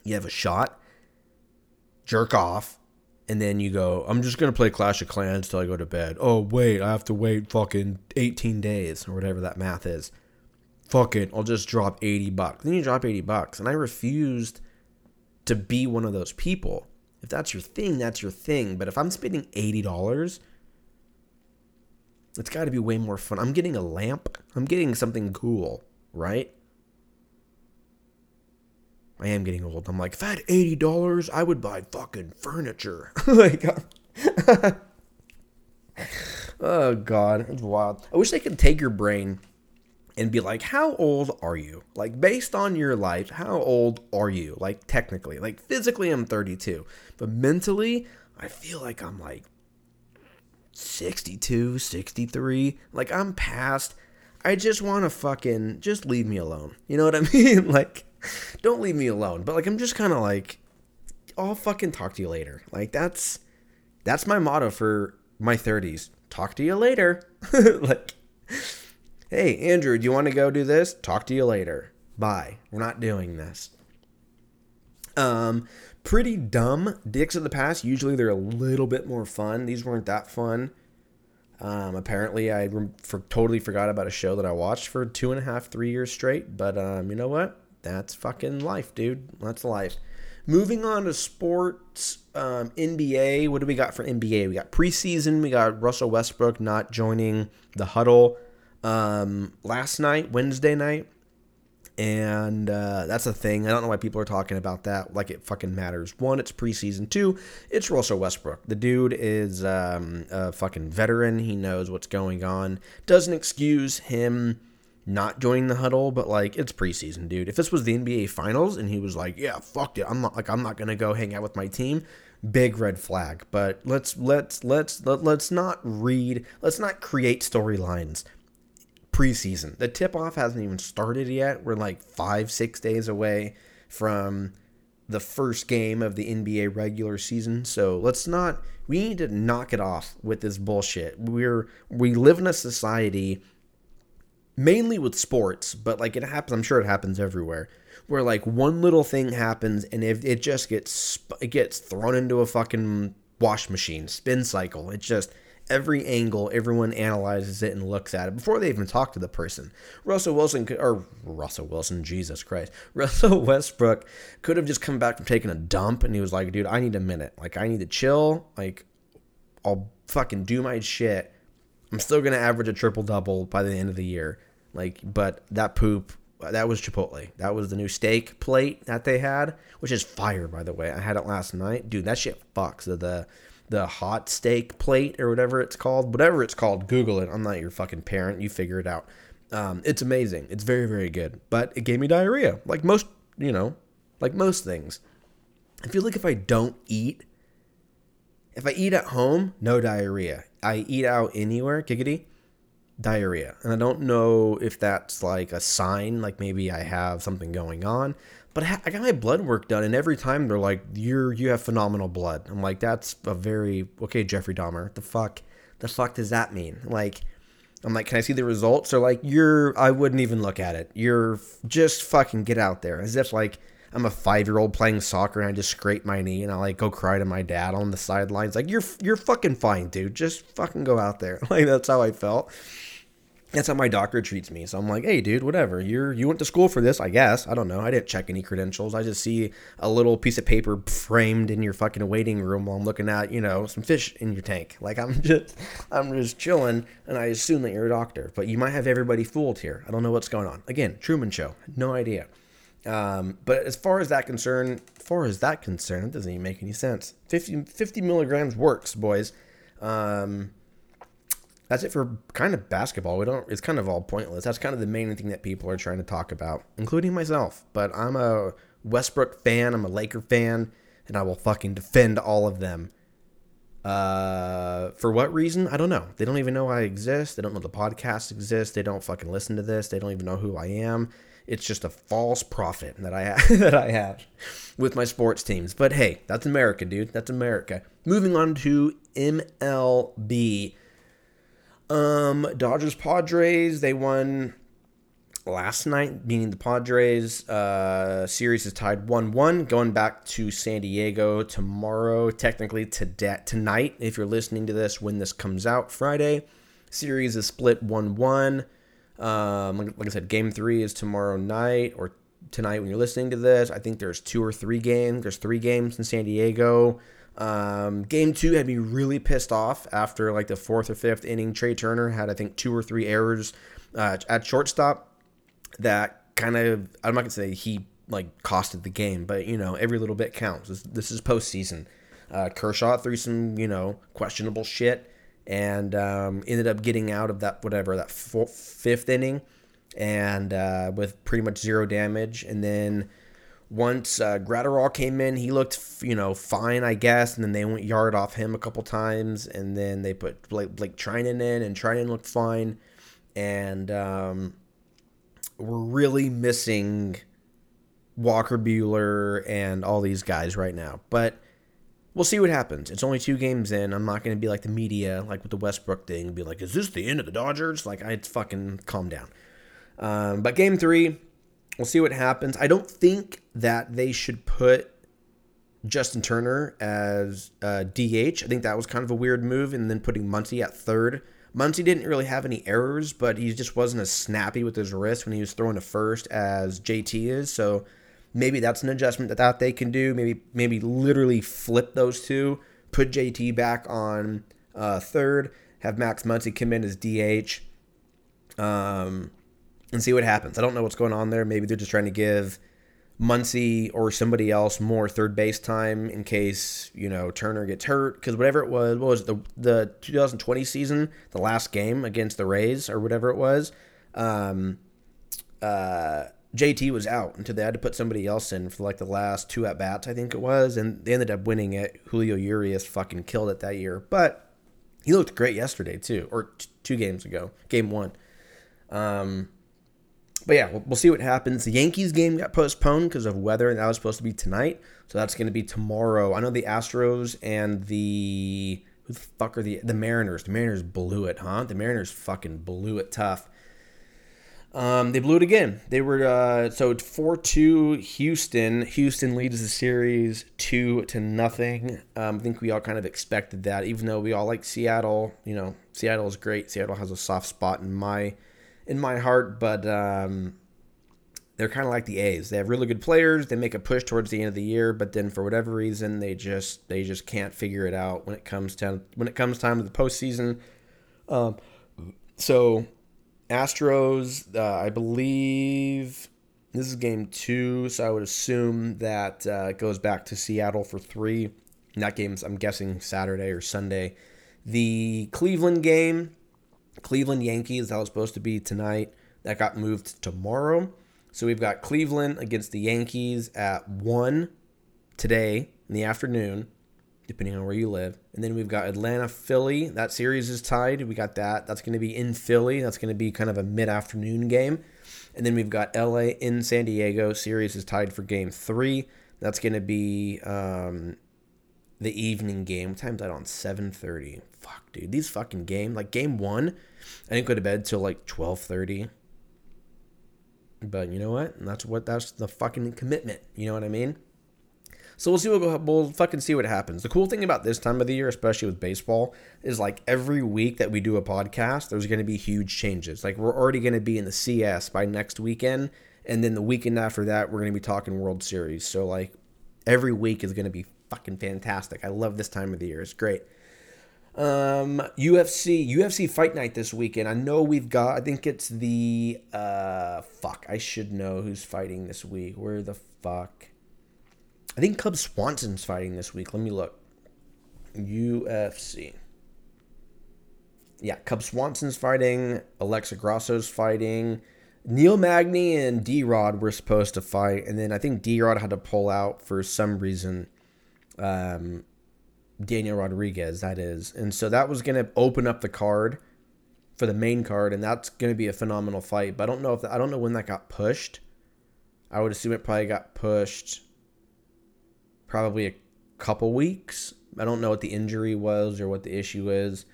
you have a shot, jerk off, and then you go, I'm just going to play Clash of Clans till I go to bed. Oh, wait, I have to wait fucking 18 days or whatever that math is. Fuck it, I'll just drop $80. Then you drop $80, and I refused to be one of those people. If that's your thing, that's your thing. But if I'm spending $80... it's got to be way more fun. I'm getting a lamp. I'm getting something cool, right? I am getting old. I'm like, if I had $80, I would buy fucking furniture. Like, oh, God. It's wild. I wish they could take your brain and be like, how old are you? Like, based on your life, how old are you? Like, technically. Like, physically, I'm 32. But mentally, I feel like I'm like 62, 63, like I'm past, I just want to fucking, just leave me alone, you know what I mean, like, don't leave me alone, but like, I'm just kind of like, I'll fucking talk to you later, like, that's my motto for my 30s, talk to you later, like, hey, Andrew, do you want to go do this, talk to you later, bye, we're not doing this. Pretty dumb. Dicks of the past, usually they're a little bit more fun. These weren't that fun. Apparently, I totally forgot about a show that I watched for 2.5, 3 years straight. But you know what? That's fucking life, dude. That's life. Moving on to sports, NBA. What do we got for NBA? We got preseason. We got Russell Westbrook not joining the huddle last night, Wednesday night. And that's a thing. I don't know why people are talking about that like it fucking matters. One, it's preseason. Two, it's Russell Westbrook. The dude is a fucking veteran. He knows what's going on. Doesn't excuse him not joining the huddle, but like it's preseason, dude. If this was the NBA Finals and he was like, yeah, fuck it, I'm not gonna go hang out with my team, big red flag. But let's not create storylines. Preseason. The tip-off hasn't even started yet. We're like 5-6 days away from the first game of the NBA regular season. So we need to knock it off with this bullshit. We live in a society, mainly with sports, but like it happens, I'm sure it happens everywhere, where like one little thing happens and it just gets thrown into a fucking wash machine, spin cycle. It's just every angle, everyone analyzes it and looks at it before they even talk to the person. Russell Westbrook could have just come back from taking a dump, and he was like, dude, I need a minute. Like, I need to chill. Like, I'll fucking do my shit. I'm still going to average a triple-double by the end of the year. Like, but that poop That was Chipotle. That was the new steak plate that they had, which is fire, by the way. I had it last night. Dude, that shit fucks. The hot steak plate or whatever it's called. Whatever it's called, Google it. I'm not your fucking parent. You figure it out. It's amazing. It's very, very good. But it gave me diarrhea. Like most, you know, like most things. I feel like if I don't eat, if I eat at home, no diarrhea. I eat out anywhere, giggity. Diarrhea. And I don't know if that's like a sign, like maybe I have something going on, but I got my blood work done and every time they're like, you have phenomenal blood. I'm like, that's a very, okay, Jeffrey Dahmer, the fuck does that mean? Like, I'm like, can I see the results? They're like, I wouldn't even look at it. You're just fucking get out there. As if like I'm a 5-year-old playing soccer and I just scrape my knee and I like go cry to my dad on the sidelines. Like you're fucking fine, dude. Just fucking go out there. Like that's how I felt. That's how my doctor treats me. So I'm like, hey, dude, whatever. You went to school for this, I guess. I don't know. I didn't check any credentials. I just see a little piece of paper framed in your fucking waiting room while I'm looking at, you know, some fish in your tank. Like I'm just chilling, and I assume that you're a doctor. But you might have everybody fooled here. I don't know what's going on. Again, Truman Show. No idea. But as far as that concern, it doesn't even make any sense. 50 milligrams works, boys. That's it for kind of basketball. It's kind of all pointless. That's kind of the main thing that people are trying to talk about, including myself. But I'm a Westbrook fan. I'm a Laker fan, and I will fucking defend all of them. For what reason? I don't know. They don't even know I exist. They don't know the podcast exists. They don't fucking listen to this. They don't even know who I am. It's just a false prophet that I have with my sports teams. But hey, that's America, dude. That's America. Moving on to MLB. Dodgers, Padres, they won last night, meaning the Padres series is tied 1-1, going back to San Diego tomorrow, technically tonight, if you're listening to this when this comes out Friday. Series is split 1-1. Like I said, game 3 is tomorrow night or tonight when you're listening to this. I think there's 2 or 3 games. There's 3 games in San Diego. Game 2 had me really pissed off after like the 4th or 5th inning. Trey Turner had, I think, 2 or 3 errors at shortstop that kind of, I'm not going to say he like costed the game, but you know, every little bit counts. This is postseason. Kershaw threw some, you know, questionable shit. And ended up getting out of that 5th inning and with pretty much zero damage. And then once Gratterall came in, he looked, you know, fine, I guess. And then they went yard off him a couple times. And then they put Blake Trinan in, and Trinan looked fine. And we're really missing Walker Buehler and all these guys right now. But we'll see what happens. It's only 2 games in. I'm not going to be like the media, like with the Westbrook thing, be like, is this the end of the Dodgers? Like, I'd fucking calm down. But game 3, we'll see what happens. I don't think that they should put Justin Turner as DH. I think that was kind of a weird move, and then putting Muncy at third. Muncy didn't really have any errors, but he just wasn't as snappy with his wrist when he was throwing to first as JT is, so maybe that's an adjustment that they can do. Maybe literally flip those two, put JT back on third, have Max Muncy come in as DH, and see what happens. I don't know what's going on there. Maybe they're just trying to give Muncy or somebody else more third base time in case, you know, Turner gets hurt. Because whatever it was, what was it, the 2020 season, the last game against the Rays or whatever it was, JT was out until they had to put somebody else in for like the last 2 at-bats, I think it was, and they ended up winning it. Julio Urias fucking killed it that year, but he looked great yesterday too, or 2 games ago, game 1. But yeah, we'll see what happens. The Yankees game got postponed because of weather, and that was supposed to be tonight, so that's going to be tomorrow. I know the Astros and the – who the fuck are the Mariners? The Mariners blew it, huh? The Mariners fucking blew it tough. They blew it again. They were, so 4-2 Houston. Houston leads the series 2-0. I think we all kind of expected that, even though we all like Seattle. You know, Seattle is great. Seattle has a soft spot in my heart, but, they're kind of like the A's. They have really good players. They make a push towards the end of the year, but then for whatever reason, they just can't figure it out when it comes time to the postseason. So Astros, I believe this is game 2, so I would assume that it goes back to Seattle for 3. And that game's, I'm guessing, Saturday or Sunday. The Cleveland game, Cleveland Yankees, that was supposed to be tonight. That got moved to tomorrow. So we've got Cleveland against the Yankees at 1 today in the afternoon, depending on where you live. And then we've got Atlanta, Philly. That series is tied. We got that. That's going to be in Philly. That's going to be kind of a mid-afternoon game. And then we've got LA in San Diego. Series is tied for game 3. That's going to be the evening game. What time is that on? 7:30. Fuck, dude. These fucking games. Like, game 1, I didn't go to bed till like 12:30. But you know what? That's the fucking commitment. You know what I mean? So we'll fucking see what happens. The cool thing about this time of the year, especially with baseball, is like every week that we do a podcast, there's going to be huge changes. Like we're already going to be in the CS by next weekend. And then the weekend after that, we're going to be talking World Series. So like every week is going to be fucking fantastic. I love this time of the year. It's great. UFC Fight Night this weekend. I know we've got, I think it's the, I should know who's fighting this week. Where the fuck? I think Cub Swanson's fighting this week. Let me look. UFC. Yeah, Cub Swanson's fighting. Alexa Grasso's fighting. Neil Magny and D-Rod were supposed to fight. And then I think D-Rod had to pull out for some reason. Daniel Rodriguez, that is. And so that was going to open up the card for the main card. And that's going to be a phenomenal fight. But I don't know if I don't know when that got pushed. I would assume it probably got pushed probably a couple weeks. I don't know what the injury was or what the issue is.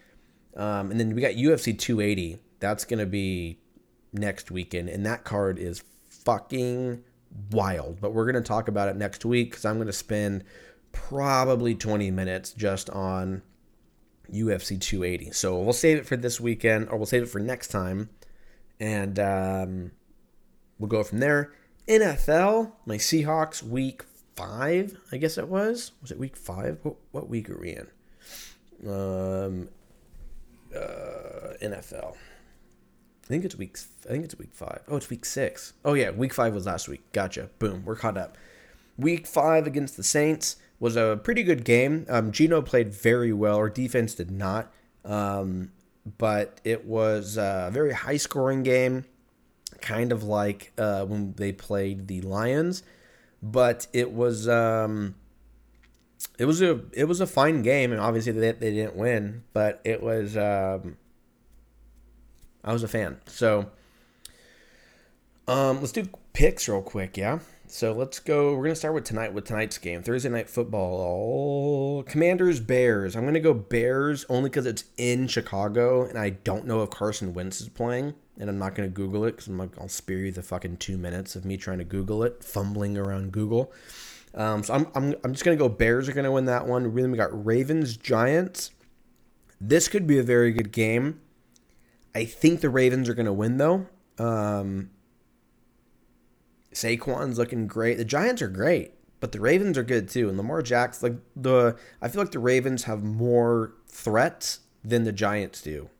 And then we got UFC 280. That's going to be next weekend. And that card is fucking wild. But we're going to talk about it next week because I'm going to spend probably 20 minutes just on UFC 280. So we'll save it for this weekend, or we'll save it for next time. And we'll go from there. NFL, my Seahawks, week 5, I guess it was. Was it week 5? What week are we in? NFL. I think it's week 5. Oh, it's week 6. Oh yeah, week 5 was last week. Gotcha. Boom, we're caught up. Week 5 against the Saints was a pretty good game. Geno played very well. Our defense did not. But it was a very high-scoring game, kind of like when they played the Lions. But it was a fine game, and obviously they didn't win, but it was I was a fan. So let's do picks real quick, yeah. So let's go. We're gonna start with tonight's game, Thursday Night Football. Commanders Bears. I'm gonna go Bears only because it's in Chicago, and I don't know if Carson Wentz is playing. And I'm not going to Google it because I'll spare you the fucking 2 minutes of me trying to Google it, fumbling around Google. So I'm just going to go Bears are going to win that one. Then we got Ravens, Giants. This could be a very good game. I think the Ravens are going to win, though. Saquon's looking great. The Giants are great, but the Ravens are good, too. And Lamar Jackson, I feel like the Ravens have more threats than the Giants do.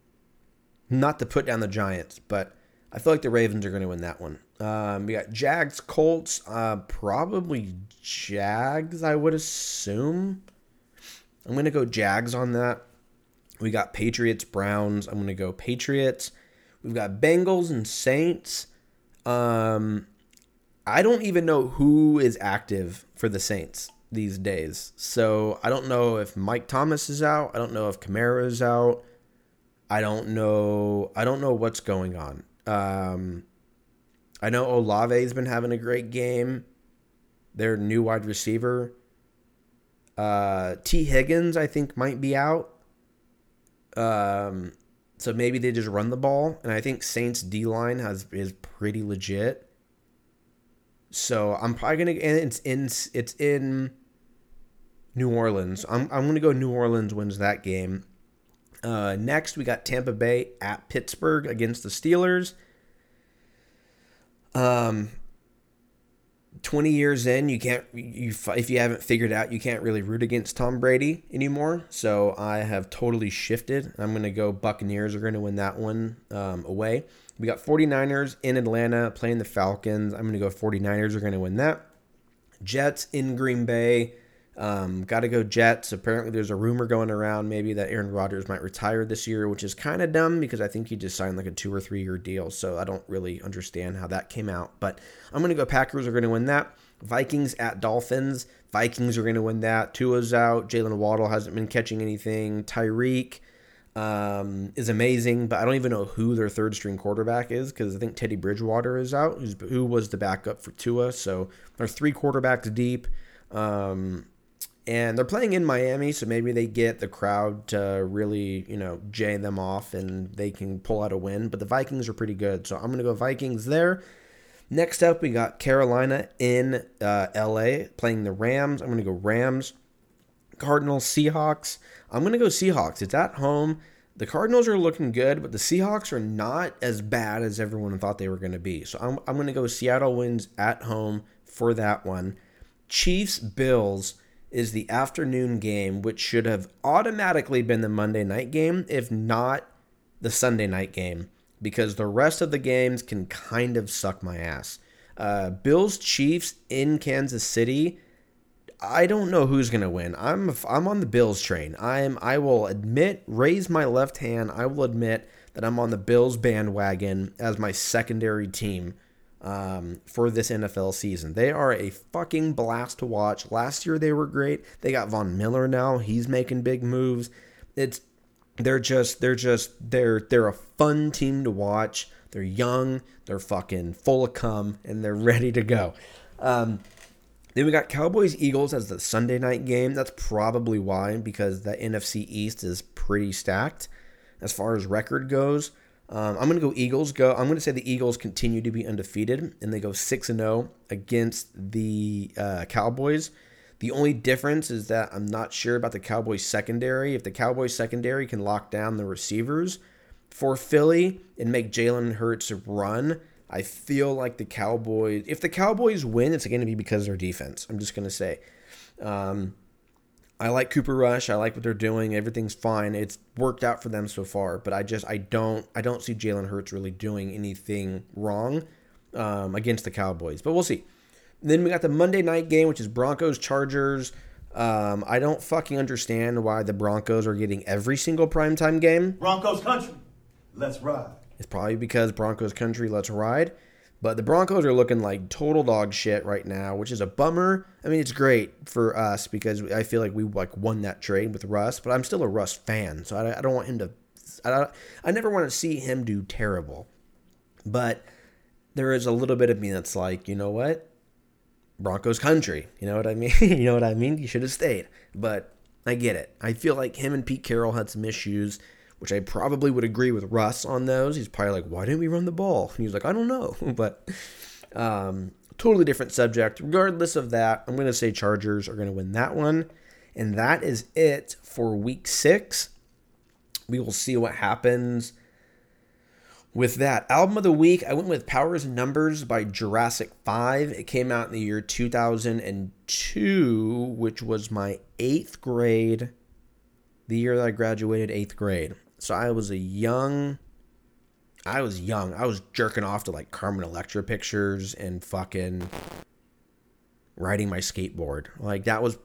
Not to put down the Giants, but I feel like the Ravens are going to win that one. We got Jags, Colts, probably Jags, I would assume. I'm going to go Jags on that. We got Patriots, Browns. I'm going to go Patriots. We've got Bengals and Saints. I don't even know who is active for the Saints these days. So I don't know if Mike Thomas is out. I don't know if Kamara is out. I don't know what's going on. I know Olave's been having a great game. Their new wide receiver. T. Higgins, I think, might be out. So maybe they just run the ball. And I think Saints' D-line is pretty legit. So I'm probably going to... And it's in New Orleans. I'm going to go New Orleans wins that game. Next, we got Tampa Bay at Pittsburgh against the Steelers. 20 years in, if you haven't figured out, you can't really root against Tom Brady anymore. So I have totally shifted. I'm going to go Buccaneers. We're going to win that one away. We got 49ers in Atlanta playing the Falcons. I'm going to go 49ers. We're going to win that. Jets in Green Bay. Got to go Jets. Apparently there's a rumor going around maybe that Aaron Rodgers might retire this year, which is kind of dumb because I think he just signed like a 2 or 3 year deal. So I don't really understand how that came out, but I'm going to go Packers are going to win that. Vikings at Dolphins. Vikings are going to win that. Tua's out. Jalen Waddle hasn't been catching anything. Tyreek is amazing, but I don't even know who their third string quarterback is because I think Teddy Bridgewater is out, who was the backup for Tua. So they're three quarterbacks deep. And they're playing in Miami, so maybe they get the crowd to really, jay them off and they can pull out a win. But the Vikings are pretty good, so I'm going to go Vikings there. Next up, we got Carolina in L.A. playing the Rams. I'm going to go Rams. Cardinals, Seahawks. I'm going to go Seahawks. It's at home. The Cardinals are looking good, but the Seahawks are not as bad as everyone thought they were going to be. So I'm going to go Seattle wins at home for that one. Chiefs, Bills is the afternoon game, which should have automatically been the Monday night game, if not the Sunday night game, because the rest of the games can kind of suck my ass. Bills Chiefs in Kansas City. I don't know who's going to win. I'm on the Bills train. I will admit, raise my left hand. I will admit that I'm on the Bills bandwagon as my secondary team for this NFL season. They are a fucking blast to watch. Last year they were great. They got Von Miller now. He's making big moves. They're a fun team to watch. They're young, they're fucking full of cum, and they're ready to go. Then we got Cowboys Eagles as the Sunday night game. That's probably why, because the NFC East is pretty stacked as far as record goes. I'm going to go Eagles. I'm going to say the Eagles continue to be undefeated, and they go 6-0 against the Cowboys. The only difference is that I'm not sure about the Cowboys secondary. If the Cowboys secondary can lock down the receivers for Philly and make Jalen Hurts run, I feel like if the Cowboys win, it's going to be because of their defense. I'm just going to say. I like Cooper Rush. I like what they're doing. Everything's fine. It's worked out for them so far, but I don't see Jalen Hurts really doing anything wrong against the Cowboys, but we'll see. Then we got the Monday night game, which is Broncos Chargers. I don't fucking understand why the Broncos are getting every single primetime game. Broncos country, let's ride. It's probably because Broncos country, let's ride. But the Broncos are looking like total dog shit right now, which is a bummer. I mean, it's great for us because I feel like we won that trade with Russ, but I'm still a Russ fan, so I don't want him to. I never want to see him do terrible. But there is a little bit of me that's like, you know what, Broncos country. You know what I mean? You know what I mean? You should have stayed. But I get it. I feel like him and Pete Carroll had some issues, which I probably would agree with Russ on those. He's probably like, why didn't we run the ball? And he was like, I don't know. But totally different subject. Regardless of that, I'm going to say Chargers are going to win that one. And that is it for week 6. We will see what happens with that. Album of the week, I went with Powers and Numbers by Jurassic 5. It came out in the year 2002, which was my 8th grade, the year that I graduated 8th grade. So I was young. I was jerking off to like Carmen Electra pictures and fucking riding my skateboard. Like that was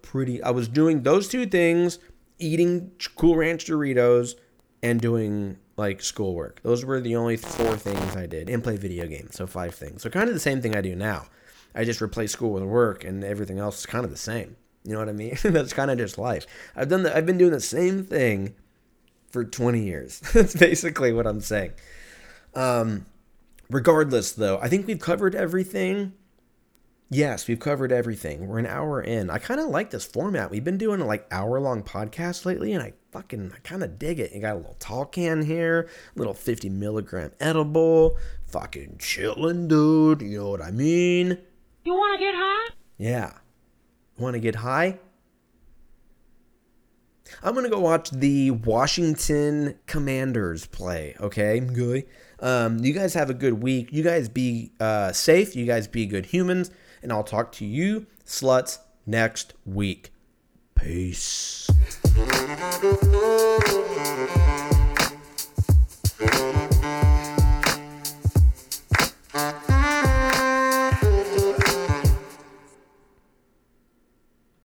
I was doing those two things, eating Cool Ranch Doritos and doing like schoolwork. Those were the only 4 things I did and play video games. So 5 things. So kind of the same thing I do now. I just replace school with work and everything else is kind of the same. You know what I mean? That's kind of just life. I've been doing the same thing for 20 years. That's basically what I'm saying. Regardless, though, I think we've covered everything. Yes, we've covered everything. We're an hour in. I kind of like this format. We've been doing like hour-long podcasts lately, and I kind of dig it. You got a little tall can here, a little 50-milligram edible, fucking chilling, dude. You know what I mean? You want to get high? Yeah. Want to get high? I'm going to go watch the Washington Commanders play, okay? Good. You guys have a good week. You guys be safe. You guys be good humans. and I'll talk to you sluts next week. Peace.